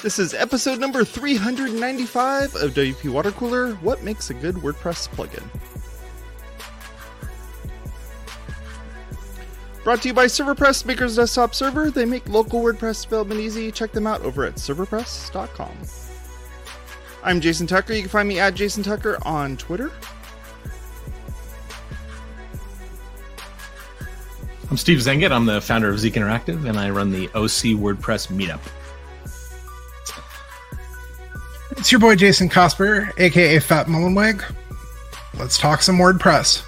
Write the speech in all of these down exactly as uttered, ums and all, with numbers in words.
This is episode number three hundred ninety-five of W P Watercooler, What Makes a Good WordPress Plugin. Brought to you by ServerPress, Maker's Desktop Server. They make local WordPress development easy. Check them out over at server press dot com. I'm Jason Tucker. You can find me at Jason Tucker on Twitter. I'm Steve Zengit. I'm the founder of Zeek Interactive, and I run the O C WordPress Meetup. It's your boy Jason Cosper, aka Fat Mullenweg. Let's talk some WordPress.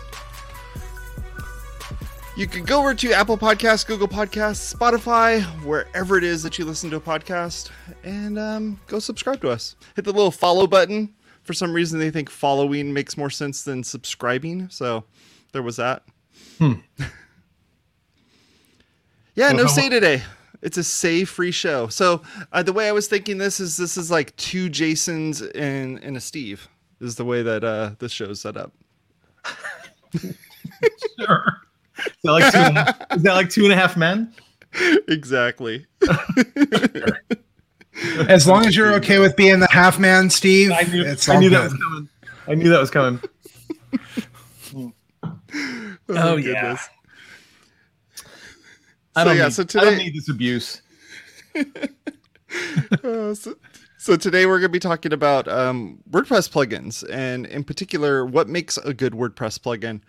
You can go over to Apple Podcasts, Google Podcasts, Spotify, wherever it is that you listen to a podcast, and um, go subscribe to us. Hit the little follow button. For some reason, they think following makes more sense than subscribing, so there was that. Hmm. yeah, well, no say today. It's a say-free show. So uh, the way I was thinking this is this is like two Jasons and, and a Steve is the way that uh, this show is set up. Sure. Is that, like two, is that like two and a half men? Exactly. As long as you're okay with being the half man, Steve, I knew, it's I all knew good. That was coming. I knew that was coming. oh, oh yeah. Goodness. I don't, so, yeah, need, so today, I don't need this abuse. uh, so, so today we're going to be talking about um, WordPress plugins, and in particular, what makes a good WordPress plugin.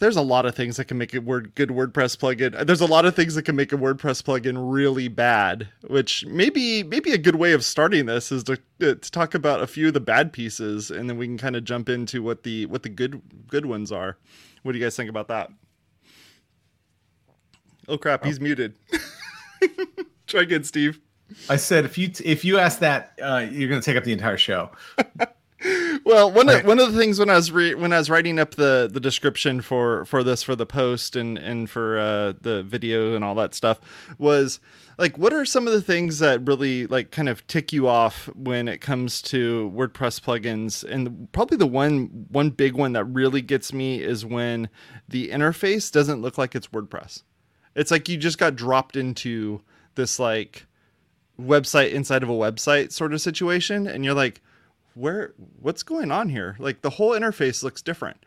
There's a lot of things that can make a word good WordPress plugin. There's a lot of things that can make a WordPress plugin really bad, which maybe maybe a good way of starting this is to, to talk about a few of the bad pieces, and then we can kind of jump into what the what the good good ones are. What do you guys think about that? Oh crap, he's oh. muted. Try again, Steve. I said if you t- if you ask that, uh, you're going to take up the entire show. Well, one of, one of the things when I was re- when I was writing up the, the description for, for this, for the post and, and for uh, the video and all that stuff was like, what are some of the things that really like kind of tick you off when it comes to WordPress plugins? And probably the one one big one that really gets me is when the interface doesn't look like it's WordPress. It's like you just got dropped into this like website inside of a website sort of situation, and you're like, where what's going on here? Like the whole interface looks different,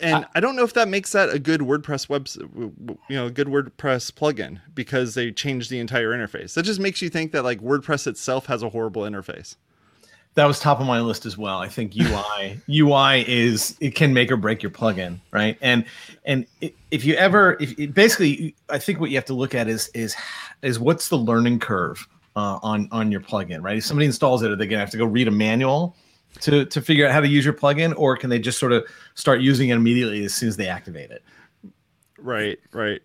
and I, I don't know if that makes that a good WordPress web, you know, a good WordPress plugin, because they changed the entire interface. That just makes you think that like WordPress itself has a horrible interface. That was top of my list as well. I think U I U I is, it can make or break your plugin, right? And and if you ever, if it, basically, I think what you have to look at is is is what's the learning curve. Uh, on on your plugin, right? If somebody installs it, are they going to have to go read a manual to to figure out how to use your plugin, or can they just sort of start using it immediately as soon as they activate it? Right, right.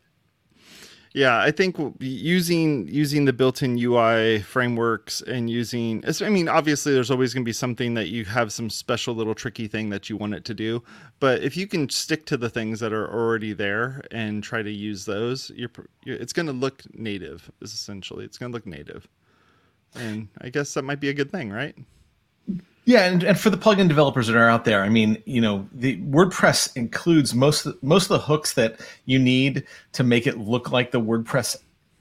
Yeah, I think using using the built-in U I frameworks and using, I mean, obviously there's always going to be something that you have some special little tricky thing that you want it to do, but if you can stick to the things that are already there and try to use those, you're it's going to look native. Is essentially, it's going to look native. And I guess that might be a good thing, right? Yeah, and, and for the plugin developers that are out there, I mean, you know, the WordPress includes most most of the hooks that you need to make it look like the WordPress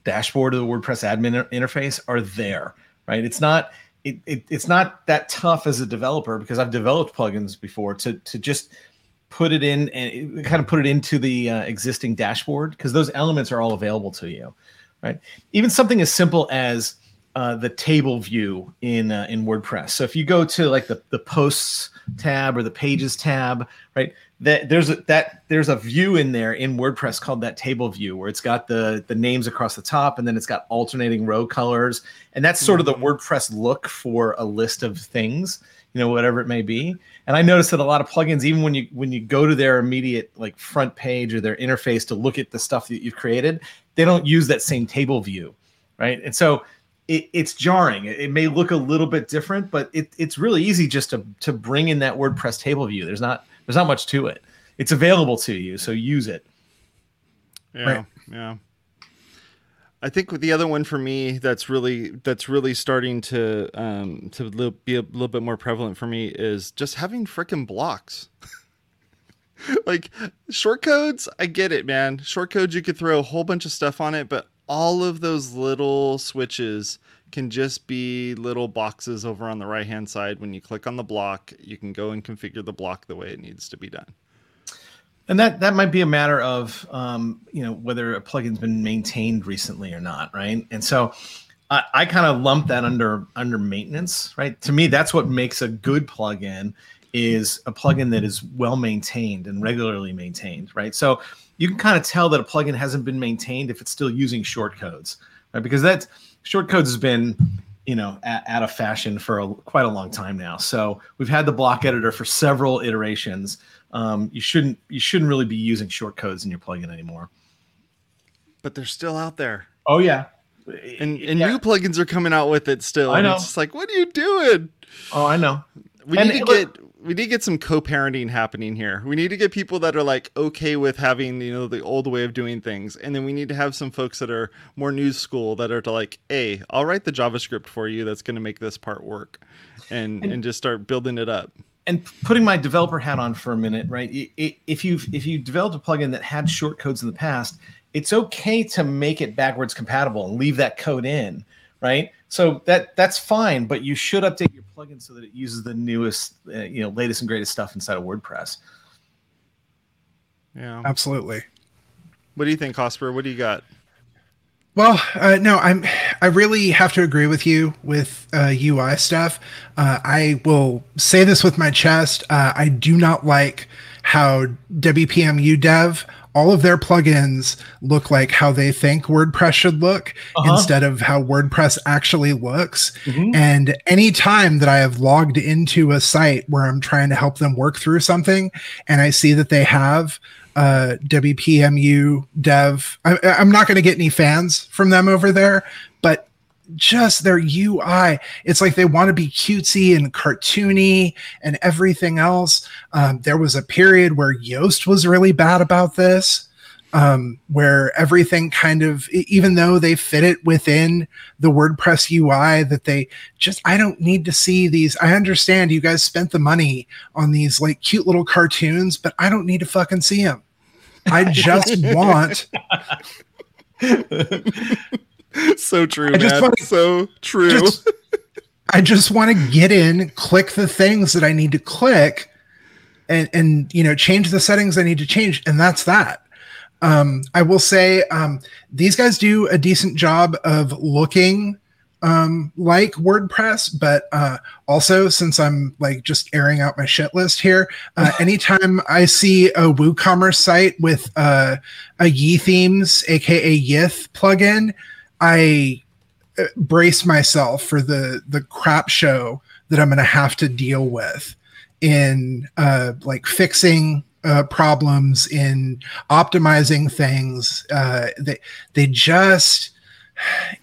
dashboard or the WordPress admin interface are there, right? It's not it, it it's not that tough as a developer, because I've developed plugins before to to just put it in and kind of put it into the uh, existing dashboard, because those elements are all available to you, right? Even something as simple as Uh, the table view in uh, in WordPress. So if you go to like the, the posts tab or the pages tab, right, that there's a, that there's a view in there in WordPress called that table view, where it's got the the names across the top, and then it's got alternating row colors, and that's sort of the WordPress look for a list of things, you know, whatever it may be. And I noticed that a lot of plugins, even when you when you go to their immediate like front page or their interface to look at the stuff that you've created, they don't use that same table view, right? And so It, it's jarring. It may look a little bit different, but it, it's really easy just to to bring in that WordPress table view. There's not there's not much to it. It's available to you, so use it. Yeah, right. yeah. I think the other one for me that's really that's really starting to um, to li- be a little bit more prevalent for me is just having frickin' blocks. Like shortcodes, I get it, man. Shortcodes, you could throw a whole bunch of stuff on it, but all of those little switches can just be little boxes over on the right-hand side. When you click on the block, you can go and configure the block the way it needs to be done. And that, that might be a matter of, um, you know, whether a plugin's been maintained recently or not, right? And so I, I kind of lump that under under maintenance, right? To me, that's what makes a good plugin, is a plugin that is well-maintained and regularly maintained, right? So you can kind of tell that a plugin hasn't been maintained if it's still using shortcodes, right? Because that's, shortcodes has been, you know, a, out of fashion for a, quite a long time now. So we've had the block editor for several iterations. Um, you shouldn't you shouldn't really be using shortcodes in your plugin anymore. But they're still out there. Oh yeah, and and yeah. new plugins are coming out with it still. I know. It's just like, what are you doing? Oh, I know. We and need to get look, we need to get some co-parenting happening here. We need to get people that are like okay with having, you know, the old way of doing things, and then we need to have some folks that are more new school that are to like, hey, I'll write the JavaScript for you that's going to make this part work, and, and and just start building it up. And putting my developer hat on for a minute, right? If you if you developed a plugin that had shortcodes in the past, it's okay to make it backwards compatible and leave that code in, right? So that that's fine, but you should update your plugin so that it uses the newest, uh, you know, latest and greatest stuff inside of WordPress. Yeah, absolutely. What do you think, Hosper? What do you got? Well, uh, no, I'm. I really have to agree with you with uh, U I stuff. Uh, I will say this with my chest. Uh, I do not like how W P M U Dev, all of their plugins look like how they think WordPress should look uh-huh. instead of how WordPress actually looks. Mm-hmm. And any time that I have logged into a site where I'm trying to help them work through something, and I see that they have Uh, W P M U Dev. I, I'm not going to get any fans from them over there, but just their U I. It's like they want to be cutesy and cartoony and everything else. Um, there was a period where Yoast was really bad about this, um, where everything kind of, even though they fit it within the WordPress U I, that they just, I don't need to see these. I understand you guys spent the money on these like cute little cartoons, but I don't need to fucking see them. I just want. So true, I man. Want to, so true. Just, I just want to get in, click the things that I need to click, and and you know, change the settings I need to change, and that's that. Um, I will say um, these guys do a decent job of looking um, like WordPress, but uh, also, since I'm like just airing out my shit list here, uh, anytime I see a WooCommerce site with uh, a Yee Themes, aka Yith plugin, I brace myself for the the crap show that I'm going to have to deal with in uh, like fixing uh, problems, in optimizing things. Uh, they they just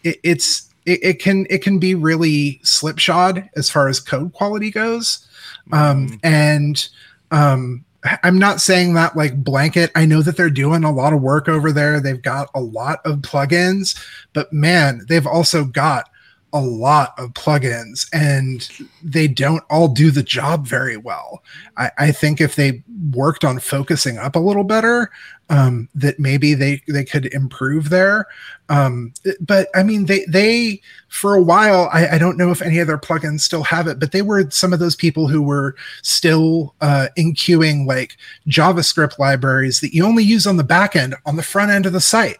it, it's. It, it can it can be really slipshod as far as code quality goes, um, mm. and um, I'm not saying that like blanket. I know that they're doing a lot of work over there. They've got a lot of plugins, but man, they've also got a lot of plugins, and they don't all do the job very well. I, I think if they worked on focusing up a little better, um, that maybe they, they could improve there. Um, but I mean, they, they, for a while, I, I don't know if any other plugins still have it, but they were some of those people who were still, uh, enqueuing like JavaScript libraries that you only use on the back end, on the front end of the site.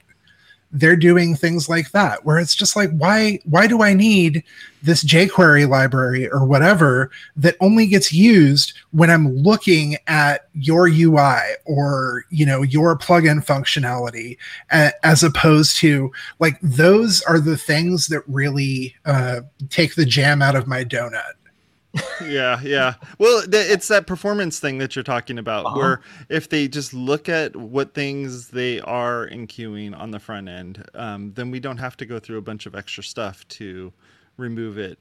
They're doing things like that, where it's just like, why why do I need this jQuery library or whatever that only gets used when I'm looking at your U I or, you know, your plugin functionality, a- as opposed to like, those are the things that really uh, take the jam out of my donut. yeah yeah well th- it's that performance thing that you're talking about, uh-huh. where if they just look at what things they are in queuing on the front end, um then we don't have to go through a bunch of extra stuff to remove it,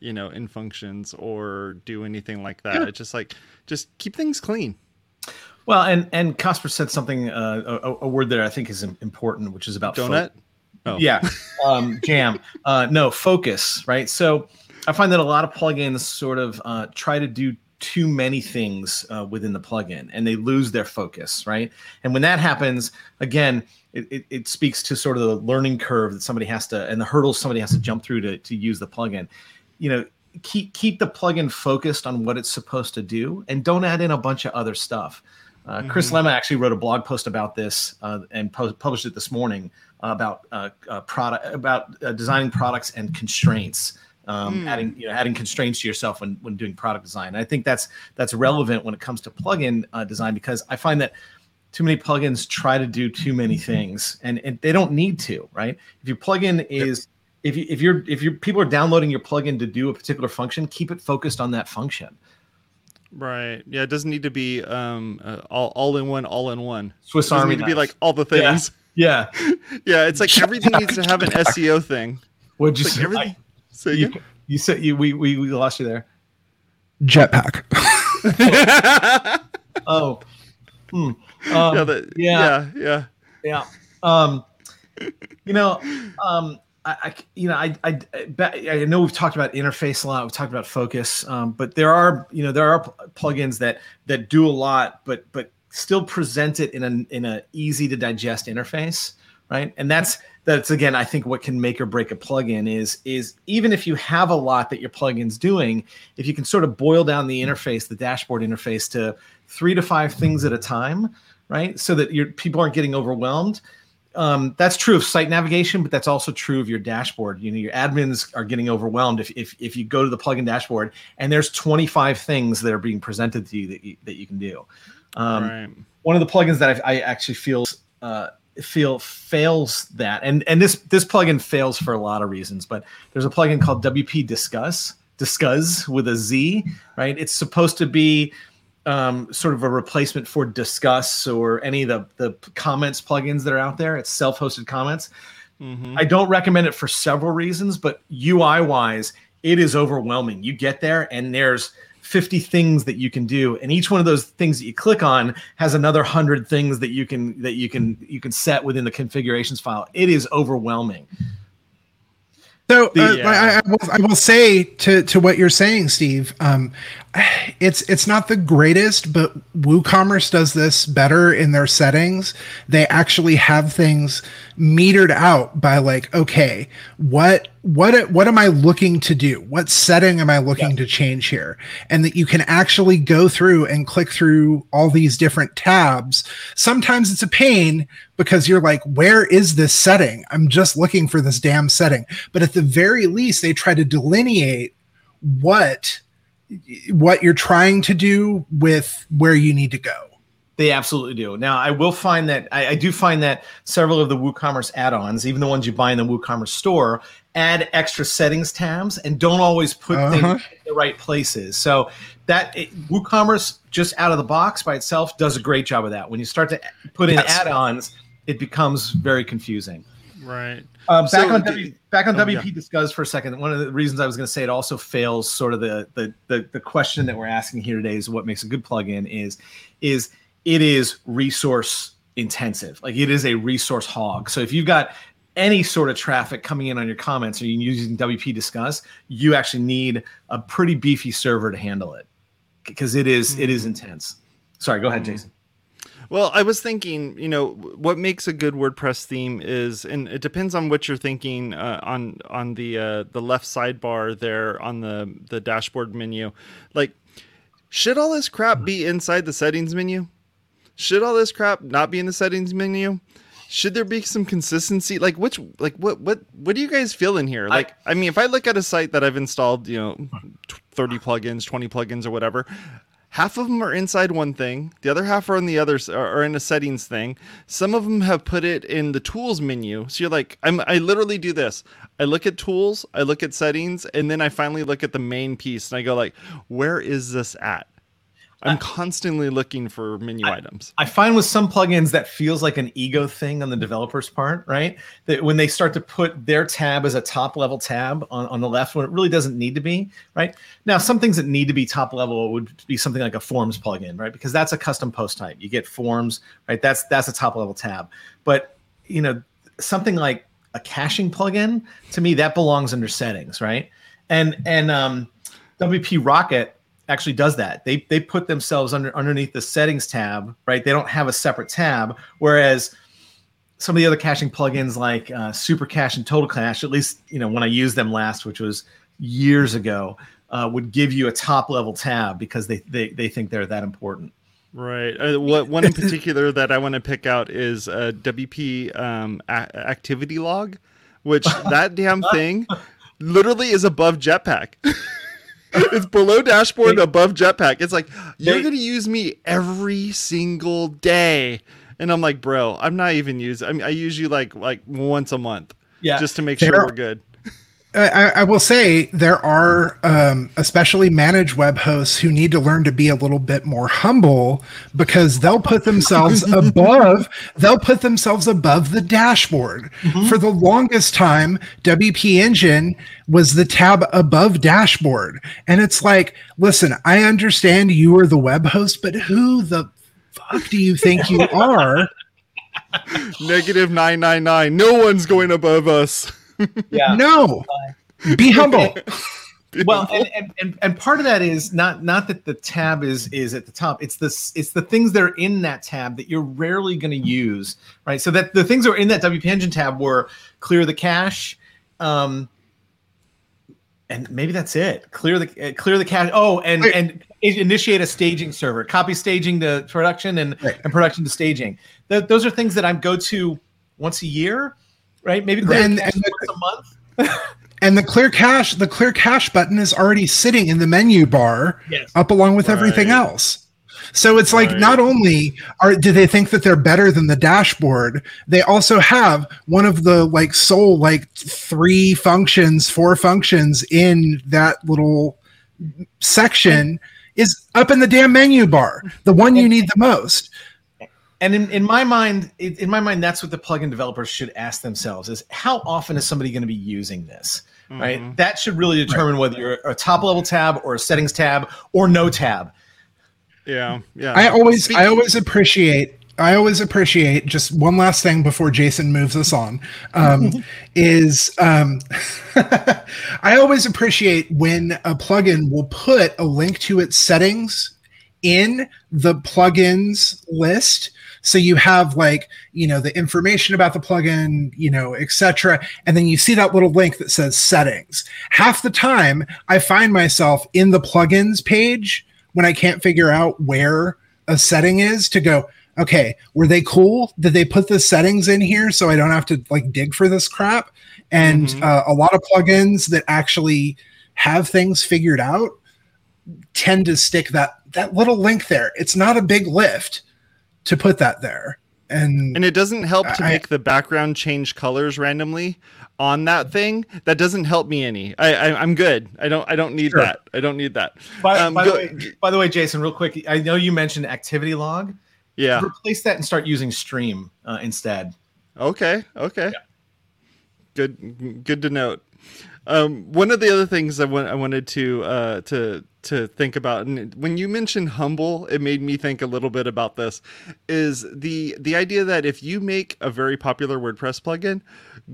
you know, in functions or do anything like that. Yeah. It's just like, just keep things clean. Well, and and Casper said something, uh a, a word that I think is important, which is about donut fo- oh. yeah um jam uh no focus, right? So I find that a lot of plugins sort of uh, try to do too many things uh, within the plugin, and they lose their focus, right? And when that happens, again, it, it, it speaks to sort of the learning curve that somebody has to, and the hurdles somebody has to jump through to, to use the plugin. You know, keep keep the plugin focused on what it's supposed to do, and don't add in a bunch of other stuff. Uh, Chris mm-hmm. Lemma actually wrote a blog post about this uh, and po- published it this morning uh, about uh, uh, product about uh, designing products and constraints. Um, mm. Adding you know, adding constraints to yourself when, when doing product design. And I think that's that's relevant when it comes to plugin uh, design, because I find that too many plugins try to do too many things, and, and they don't need to, right? If your plugin is yep. if you, if you're if your people are downloading your plugin to do a particular function, keep it focused on that function. Right. Yeah. It doesn't need to be um uh, all all in one all in one. Swiss Army knife. It doesn't need to be like all the things. Yeah. Yeah. yeah it's like everything needs to have an S E O thing. What'd you like say? Everything- I- So you, you said you we, we we lost you there. Jetpack. oh, oh. Hmm. Um, yeah, the, yeah, yeah, yeah, yeah. Um, you know, um, I, I you know, I, I, I know we've talked about interface a lot. We've talked about focus, um, but there are you know there are plugins that that do a lot, but but still present it in a in a easy to digest interface, right? And that's. That's again, I think what can make or break a plugin is is even if you have a lot that your plugin's doing, if you can sort of boil down the interface, the dashboard interface, to three to five things at a time, right? So that your people aren't getting overwhelmed. Um, that's true of site navigation, but that's also true of your dashboard. You know, your admins are getting overwhelmed if if if you go to the plugin dashboard and there's twenty-five things that are being presented to you that you, that you can do. Um, right. One of the plugins that I, I actually feel. Uh, feel fails that and and this this plugin fails for a lot of reasons, but there's a plugin called W P Discuz Disqus with a Z, right? It's supposed to be um sort of a replacement for Disqus or any of the the comments plugins that are out there. It's self-hosted comments. Mm-hmm. I don't recommend it for several reasons, but U I wise it is overwhelming. You get there and there's fifty things that you can do, and each one of those things that you click on has another one hundred things that you can that you can you can set within the configurations file. It is overwhelming. So the, uh, yeah. I, I, will, I will say to to what you're saying, Steve, um, it's it's not the greatest, but WooCommerce does this better in their settings. They actually have things metered out by like, okay, what what what am I looking to do? What setting am I looking yeah. to change here? And that you can actually go through and click through all these different tabs. Sometimes it's a pain, because you're like, where is this setting? I'm just looking for this damn setting. But at the very least, they try to delineate what, what you're trying to do with where you need to go. They absolutely do. Now, I will find that, I, I do find that several of the WooCommerce add-ons, even the ones you buy in the WooCommerce store, add extra settings tabs and don't always put uh-huh. things in the right places. So that it, WooCommerce, just out of the box by itself, does a great job of that. When you start to put in yes. add-ons, it becomes very confusing. Right. Um, back, so on w, the, back on oh, W P yeah. Disqus for a second. One of the reasons I was going to say it also fails sort of the, the the the question that we're asking here today is what makes a good plugin is is it is resource intensive. Like it is a resource hog. So if you've got any sort of traffic coming in on your comments or you're using W P Disqus, you actually need a pretty beefy server to handle it because it is mm. it is intense. Sorry, go ahead, mm. Jason. Well, I was thinking, you know, what makes a good WordPress theme is, and it depends on what you're thinking uh, on on the uh, the left sidebar there on the, the dashboard menu. Like, should all this crap be inside the settings menu? Should all this crap not be in the settings menu? Should there be some consistency? Like, which, like, what, what, what do you guys feel in here? Like, I, I mean, if I look at a site that I've installed, you know, thirty plugins, twenty plugins, or whatever. Half of them are inside one thing. The other half are in the other are in a settings thing. Some of them have put it in the tools menu. So you're like, I'm, I literally do this. I look at tools, I look at settings, and then I finally look at the main piece and I go like, where is this at? I'm I, constantly looking for menu I, items. I find with some plugins that feels like an ego thing on the developer's part, right? That when they start to put their tab as a top level tab on, on the left when it really doesn't need to be, right? Now, some things that need to be top level would be something like a forms plugin, right? Because that's a custom post type. You get forms, right? That's that's a top level tab. But, you know, something like a caching plugin, to me, that belongs under settings, right? And and um, W P Rocket actually does that. They they put themselves under underneath the settings tab, right? They don't have a separate tab, whereas some of the other caching plugins like uh, Super Cache and Total Cache, at least you know when I used them last, which was years ago, uh, would give you a top level tab because they they they think they're that important. Right. Uh, what one in particular that I want to pick out is uh, W P um, a- Activity Log, which that damn thing literally is above Jetpack. It's below Dashboard, they, above Jetpack. It's like, you're they, gonna use me every single day, and I'm like, bro, I'm not even using. I mean, I use you like like once a month, yeah, just to make sure are, we're good. I, I will say there are, um, especially managed web hosts, who need to learn to be a little bit more humble, because they'll put themselves above. They'll put themselves above the dashboard. Mm-hmm. For the longest time, W P Engine was the tab above dashboard, and it's like, listen, I understand you are the web host, but who the fuck do you think you are? Negative nine nine nine. No one's going above us. Yeah. No. Uh, be humble. Well, and, and and and part of that is not not that the tab is is at the top. It's this it's the things that are in that tab that you're rarely going to use, right? So that the things that were in that W P Engine tab were clear the cache, um, and maybe that's it. Clear the uh, clear the cache. Oh, and right. and initiate a staging server. Copy staging to production and, right. and production to staging. Th- those are things that I go to once a year. Right, maybe and, and the, a month. And the clear cache, the clear cache button is already sitting in the menu bar, yes. up along with right. everything else. So it's right. like not only are do they think that they're better than the dashboard, they also have one of the like sole like three functions, four functions in that little section is up in the damn menu bar, the one you need the most. And in, in my mind, in my mind, that's what the plugin developers should ask themselves is how often is somebody going to be using this, mm-hmm. right? That should really determine right. whether you're a top level tab or a settings tab or no tab. Yeah. Yeah. I always, Speaking- I always appreciate, I always appreciate just one last thing before Jason moves us on um, is um, I always appreciate when a plugin will put a link to its settings in the plugins list. So you have like, you know, the information about the plugin, you know, et cetera. And then you see that little link that says settings. Half the time I find myself in the plugins page when I can't figure out where a setting is to go, okay, were they cool? Did they put the settings in here so I don't have to like dig for this crap? And mm-hmm. uh, a lot of plugins that actually have things figured out tend to stick that, that little link there. It's not a big lift to put that there. And and it doesn't help to I, make the background change colors randomly on that thing. That doesn't help me any. I, I I'm good. I don't I don't need sure. that. I don't need that. By, um, by go, the way, by the way, Jason, real quick, I know you mentioned activity log. Yeah. Replace that and start using stream uh, instead. Okay. Okay. Yeah. Good. Good to note. Um, one of the other things I want I wanted to uh, to to think about, and when you mentioned humble, it made me think a little bit about this, is the the idea that if you make a very popular WordPress plugin,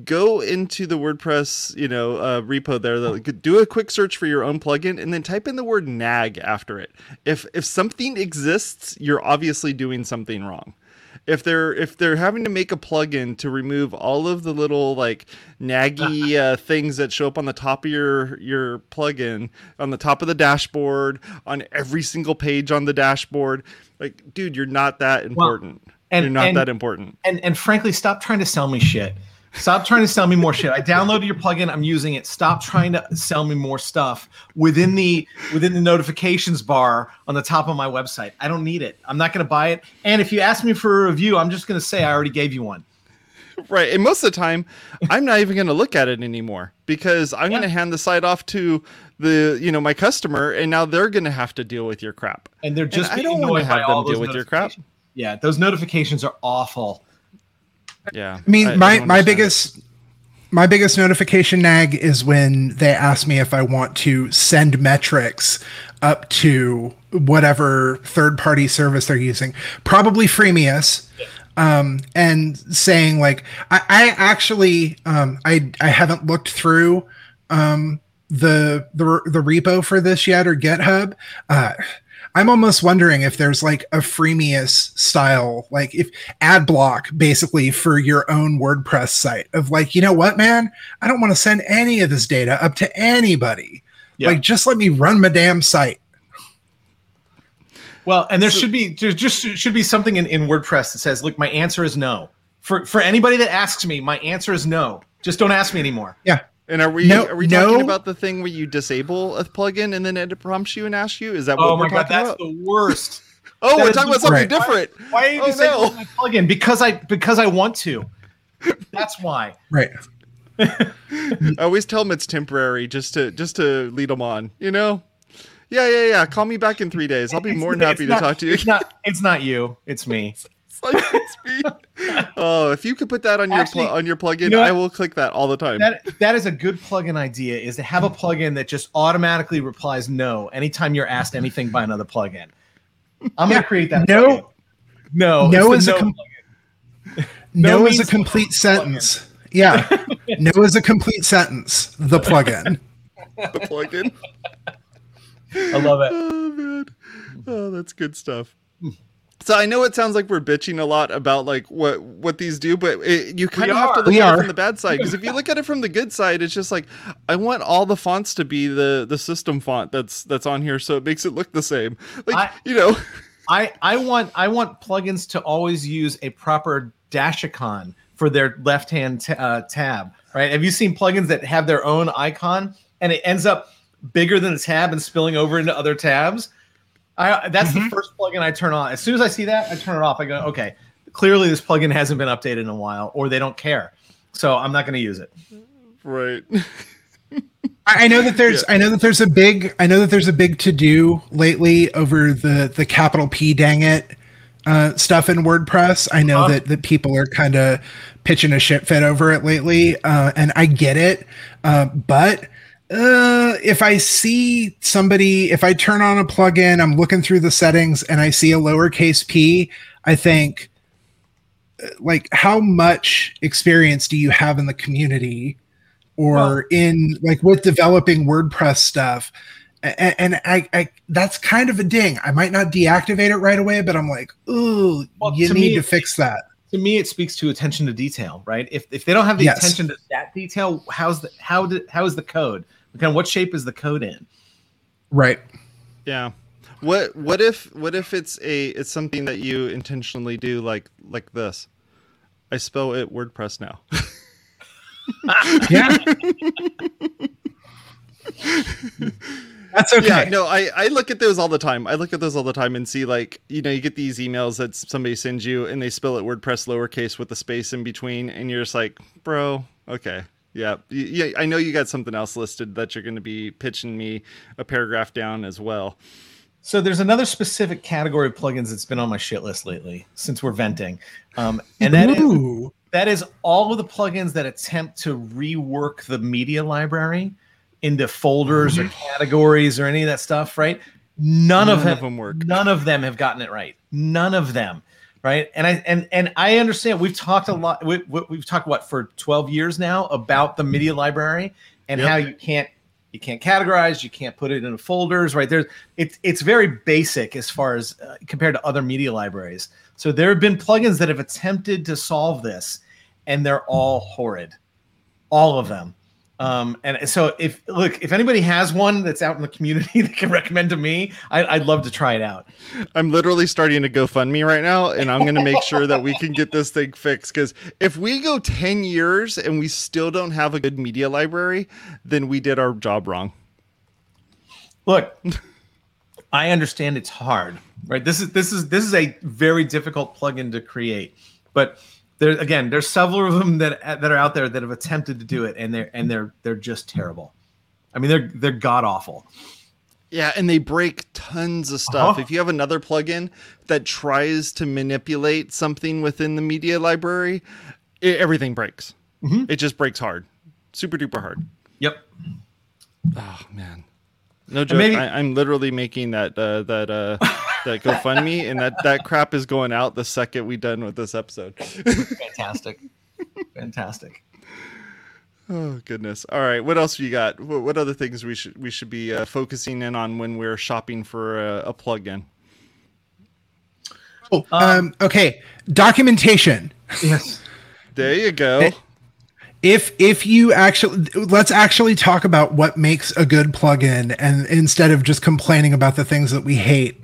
go into the WordPress you know uh, repo there, do a quick search for your own plugin, and then type in the word nag after it. If if something exists, you're obviously doing something wrong. If they're if they're having to make a plugin to remove all of the little like naggy uh, things that show up on the top of your your plugin, on the top of the dashboard, on every single page on the dashboard, like, dude, you're not that important. Well, and, you're not and, that important. And and frankly, stop trying to sell me shit. Stop trying to sell me more shit. I downloaded your plugin. I'm using it. Stop trying to sell me more stuff within the within the notifications bar on the top of my website. I don't need it. I'm not going to buy it. And if you ask me for a review, I'm just going to say I already gave you one. Right. And most of the time, I'm not even going to look at it anymore because I'm yeah. going to hand the site off to the, you know, my customer. And now they're going to have to deal with your crap. And they're just and being I don't want to have them deal with your crap. Yeah. Those notifications are awful. Yeah. I mean, I, my, I my biggest, my biggest notification nag is when they ask me if I want to send metrics up to whatever third party service they're using, probably Freemius. Yeah. Um, and saying like, I, I actually, um, I, I haven't looked through, um, the the the repo for this yet, or GitHub. Uh, I'm almost wondering if there's like a Freemius style, like if ad block basically for your own WordPress site of like, you know what, man, I don't want to send any of this data up to anybody. Yeah. Like, just let me run my damn site. Well, and there so, should be, there just should be something in, in WordPress that says, look, my answer is no. For for anybody that asks me, my answer is no. Just don't ask me anymore. Yeah. And are we no, are we talking no. about the thing where you disable a plugin and then it prompts you and asks you? Is that what oh we're talking God, about? Oh my God, that's the worst. oh, that we're talking about something right. different. Why, why are you oh, disabling no. my plugin? Because I because I want to. That's why. Right. I always tell them it's temporary, just to just to lead them on. You know. Yeah, yeah, yeah. Call me back in three days. I'll be it's, more than happy to not, talk to you. It's not. It's not you. It's me. Like, it's me. Oh, if you could put that on your Actually, pl- on your plugin, you know, I will click that all the time. That that is a good plugin idea, is to have a plugin that just automatically replies no anytime you're asked anything by another plugin. I'm yeah. gonna create that. No, plugin. no, no is no a com- plugin. No, no is a complete sentence. Plugin. Yeah, no is a complete sentence. The plugin. The plugin. I love it. Oh man, oh that's good stuff. So I know it sounds like we're bitching a lot about like what, what these do, but it, you kind we of have are. to look we at are. it from the bad side. Because if you look at it from the good side, it's just like, I want all the fonts to be the, the system font that's that's on here, so it makes it look the same. Like I, you know, I, I want I want plugins to always use a proper dash icon for their left hand t- uh, tab. Right? Have you seen plugins that have their own icon and it ends up bigger than the tab and spilling over into other tabs? I, that's mm-hmm. the first plugin I turn on. As soon as I see that, I turn it off. I go, okay, clearly this plugin hasn't been updated in a while, or they don't care, so I'm not going to use it. Right. I know that there's, yeah. I know that there's a big, I know that there's a big to do lately over the the capital P dang it uh, stuff in WordPress. I know huh? that that people are kind of pitching a shit fit over it lately, uh, and I get it, uh, but. Uh, if I see somebody, if I turn on a plugin, I'm looking through the settings and I see a lowercase p, I think, like, how much experience do you have in the community or well, in like with developing WordPress stuff? And, and I, I, that's kind of a ding. I might not deactivate it right away, but I'm like, ooh, well, you to need me, to fix that. To me, it speaks to attention to detail, right? If if they don't have the yes. attention to that detail, how's the how did how is the code? Kind of what shape is the code in? Right. Yeah. What what if what if it's a it's something that you intentionally do, like like this? I spell it WordPress now. Yeah. That's okay. Yeah, no, I, I look at those all the time. I look at those all the time and see, like, you know, you get these emails that somebody sends you and they spell it WordPress lowercase with a space in between. And you're just like, bro, okay. Yeah. Yeah. I know you got something else listed that you're going to be pitching me a paragraph down as well. So there's another specific category of plugins that's been on my shit list lately since we're venting. Um, and that is, that is all of the plugins that attempt to rework the media library into folders or categories or any of that stuff, right? None, none of, them, of them work. None of them have gotten it right. None of them, right? And I and and I understand. We've talked a lot. We, we've talked what for twelve years now about the media library and yep. how you can't you can't categorize, you can't put it into folders, right? There's it's it's very basic as far as uh, compared to other media libraries. So there have been plugins that have attempted to solve this, and they're all horrid, all of them. Um, and so if, look, if anybody has one that's out in the community that can recommend to me, I, I'd love to try it out. I'm literally starting a GoFundMe right now, and I'm going to make sure that we can get this thing fixed. Because if we go ten years and we still don't have a good media library, then we did our job wrong. Look, I understand it's hard, right? This is, this is, this is a very difficult plugin to create, but there, again, there's several of them that that are out there that have attempted to do it, and they're and they're they're just terrible. I mean, they're they're god awful. Yeah, and they break tons of stuff. Uh-huh. If you have another plugin that tries to manipulate something within the media library, it, everything breaks. Mm-hmm. It just breaks hard, super duper hard. Yep. Oh man, no joke. Maybe- I, I'm literally making that uh, that. Uh, that GoFundMe, and that, that crap is going out the second we done with this episode. Fantastic. Fantastic. Oh, goodness. All right. What else have you got? What, what other things we should we should be uh, focusing in on when we're shopping for a, a plugin? Oh, um, okay. Documentation. Yes. There you go. If if you actually let's actually talk about what makes a good plugin, and instead of just complaining about the things that we hate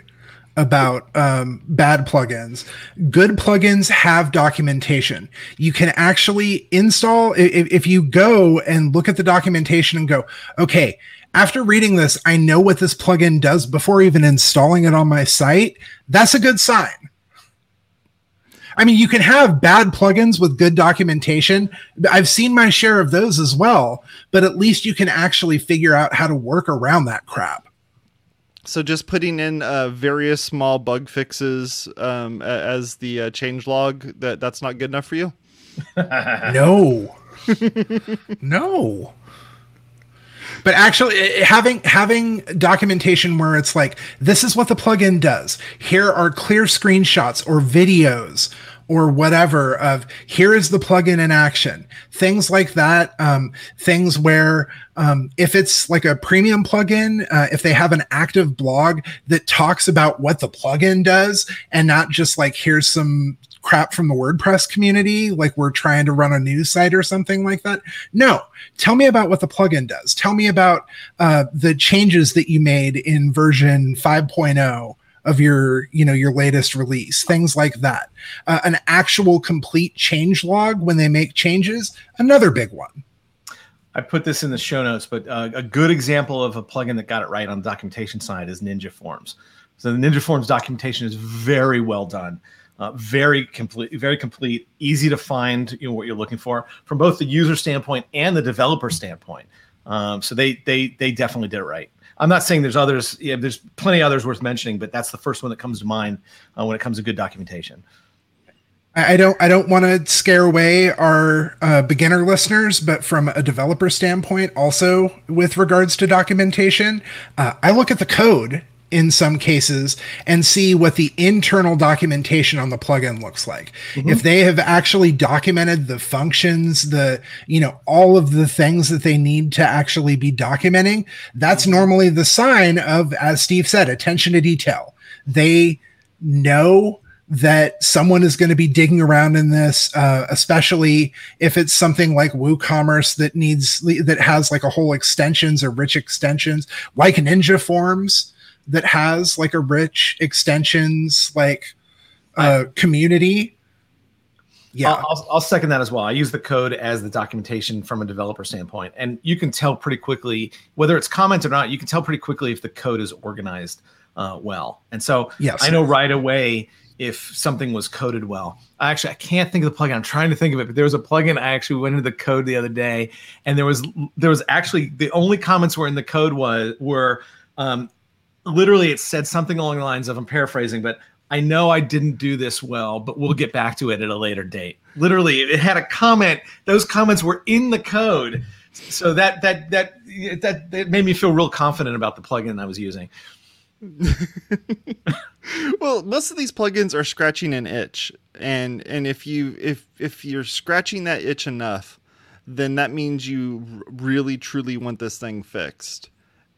about um, bad plugins. Good plugins have documentation. You can actually install, if, if you go and look at the documentation and go, okay, after reading this, I know what this plugin does before even installing it on my site. That's a good sign. I mean, you can have bad plugins with good documentation. I've seen my share of those as well, but at least you can actually figure out how to work around that crap. So just putting in uh, various small bug fixes um, as the uh, change log, that, that's not good enough for you? No. No. But actually having having documentation where it's like, this is what the plugin does. Here are clear screenshots or videos or whatever of here is the plugin in action. Things like that, um, things where um, if it's like a premium plugin, uh, if they have an active blog that talks about what the plugin does and not just like here's some crap from the WordPress community, like we're trying to run a news site or something like that. No, tell me about what the plugin does. Tell me about uh, the changes that you made in version five point oh of your, you know, your latest release, things like that. Uh, an actual complete change log when they make changes, another big one. I put this in the show notes, but uh, a good example of a plugin that got it right on the documentation side is Ninja Forms. So the Ninja Forms documentation is very well done. Uh, very complete, very complete, easy to find, you know, what you're looking for from both the user standpoint and the developer standpoint. Um, so they they they definitely did it right. I'm not saying there's others. Yeah, there's plenty of others worth mentioning, but that's the first one that comes to mind uh, when it comes to good documentation. I don't I don't want to scare away our uh, beginner listeners, but from a developer standpoint, also with regards to documentation, uh, I look at the code in some cases and see what the internal documentation on the plugin looks like. Mm-hmm. If they have actually documented the functions, the, you know, all of the things that they need to actually be documenting, that's normally the sign of, as Steve said, attention to detail. They know that someone is going to be digging around in this, uh, especially if it's something like WooCommerce that needs, that has like a whole extensions or rich extensions, like Ninja Forms, that has like a rich extensions, like uh I, community. Yeah. I'll, I'll second that as well. I use the code as the documentation from a developer standpoint, and you can tell pretty quickly whether it's comments or not. You can tell pretty quickly if the code is organized uh, well. And so yes. I know right away if something was coded well. I actually, I can't think of the plugin. I'm trying to think of it, but there was a plugin. I actually went into the code the other day, and there was, there was actually the only comments were in the code was, were, um, literally, it said something along the lines of, I'm paraphrasing, but I know I didn't do this well, but we'll get back to it at a later date. Literally, it had a comment. Those comments were in the code. So that that that that, that made me feel real confident about the plugin I was using. Well, most of these plugins are scratching an itch. And and if you if if you're scratching that itch enough, then that means you really truly want this thing fixed.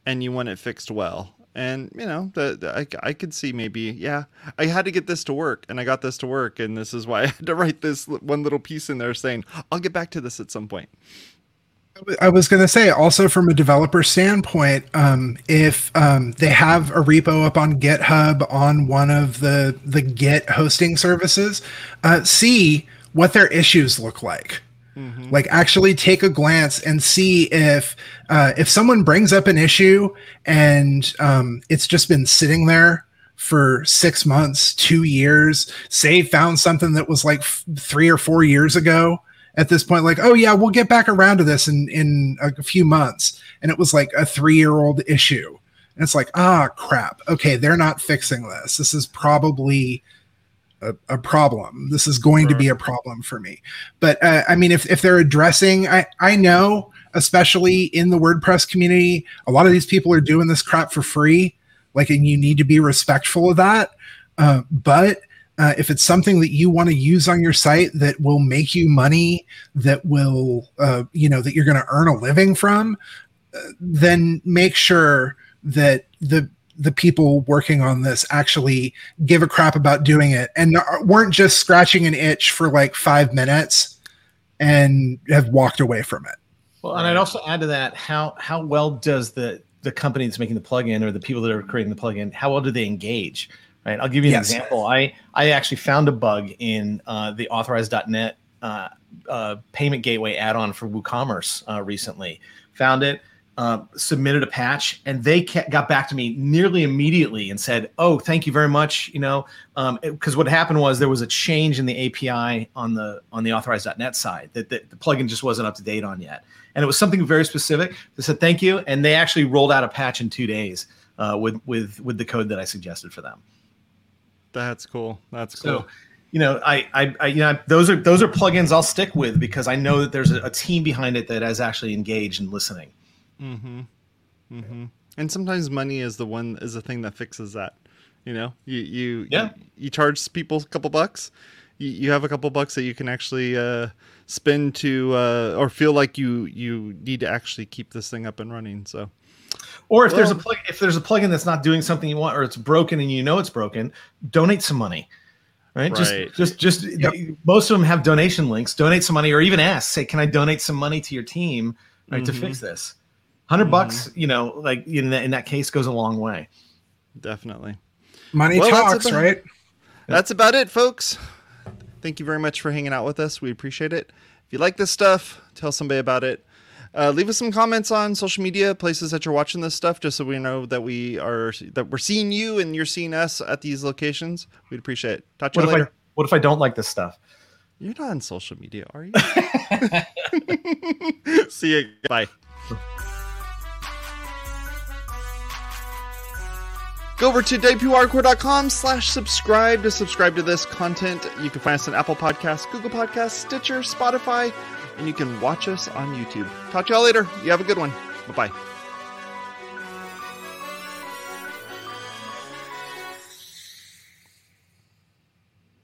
And you want it fixed well. And, you know, the, the, I, I could see maybe, yeah, I had to get this to work and I got this to work. And this is why I had to write this one little piece in there saying, I'll get back to this at some point. I was going to say also from a developer standpoint, um, if um, they have a repo up on GitHub on one of the, the Git hosting services, uh, see what their issues look like. Mm-hmm. Like actually take a glance and see if uh, if someone brings up an issue and um, it's just been sitting there for six months, two years, say found something that was like f- three or four years ago at this point, like, oh yeah, we'll get back around to this in, in a few months. And it was like a three-year-old issue. And it's like, ah, crap. Okay, they're not fixing this. This is probably... A, a problem. This is going sure. to be a problem for me. But uh, I mean, if, if they're addressing, I, I know, especially in the WordPress community, a lot of these people are doing this crap for free. Like, and you need to be respectful of that. Uh, but Uh, if it's something that you want to use on your site that will make you money, that will, uh, you know, that you're going to earn a living from, uh, then make sure that the the people working on this actually give a crap about doing it and weren't just scratching an itch for like five minutes and have walked away from it. Well, and I'd also add to that, how how well does the the company that's making the plugin or the people that are creating the plugin, how well do they engage? Right. I'll give you an yes. example. I, I actually found a bug in uh, the authorize dot net uh, uh, payment gateway add-on for WooCommerce uh, recently. Found it, uh, submitted a patch, and they kept, got back to me nearly immediately and said, "Oh, thank you very much." You know, because um, what happened was there was a change in the A P I on the on the authorize dot net side that, that the plugin just wasn't up to date on yet, and it was something very specific. They said thank you, and they actually rolled out a patch in two days uh, with with with the code that I suggested for them. That's cool. That's cool. So, you know, I, I, I, you know, those are, those are plugins I'll stick with because I know that there's a, a team behind it that is actually engaged and listening. Mm-hmm. Mm-hmm. And sometimes money is the one is the thing that fixes that, you know, you, you, yeah. you, you charge people a couple bucks, you, you have a couple bucks that you can actually uh, spend to, uh, or feel like you, you need to actually keep this thing up and running. So. Or if well, there's a plug, if there's a plugin that's not doing something you want, or it's broken and you know it's broken, donate some money, right? right. Just, just, just. Yep. Most of them have donation links. Donate some money, or even ask, say, "Can I donate some money to your team, right, mm-hmm. to fix this?" Hundred mm-hmm. bucks, you know, like in that, in that case, goes a long way. Definitely, money well, talks, that's about, right? That's about it, folks. Thank you very much for hanging out with us. We appreciate it. If you like this stuff, tell somebody about it. Uh, leave us some comments on social media, places that you're watching this stuff, just so we know that we are that we're seeing you and you're seeing us at these locations. We'd appreciate it. Talk to what you later. I, what if I don't like this stuff? You're not on social media, are you? See you. Bye. Go over to W P Watercooler dot com slash subscribe to subscribe to this content. You can find us on Apple Podcasts, Google Podcasts, Stitcher, Spotify. And you can watch us on YouTube. Talk to y'all later. You have a good one. Bye-bye.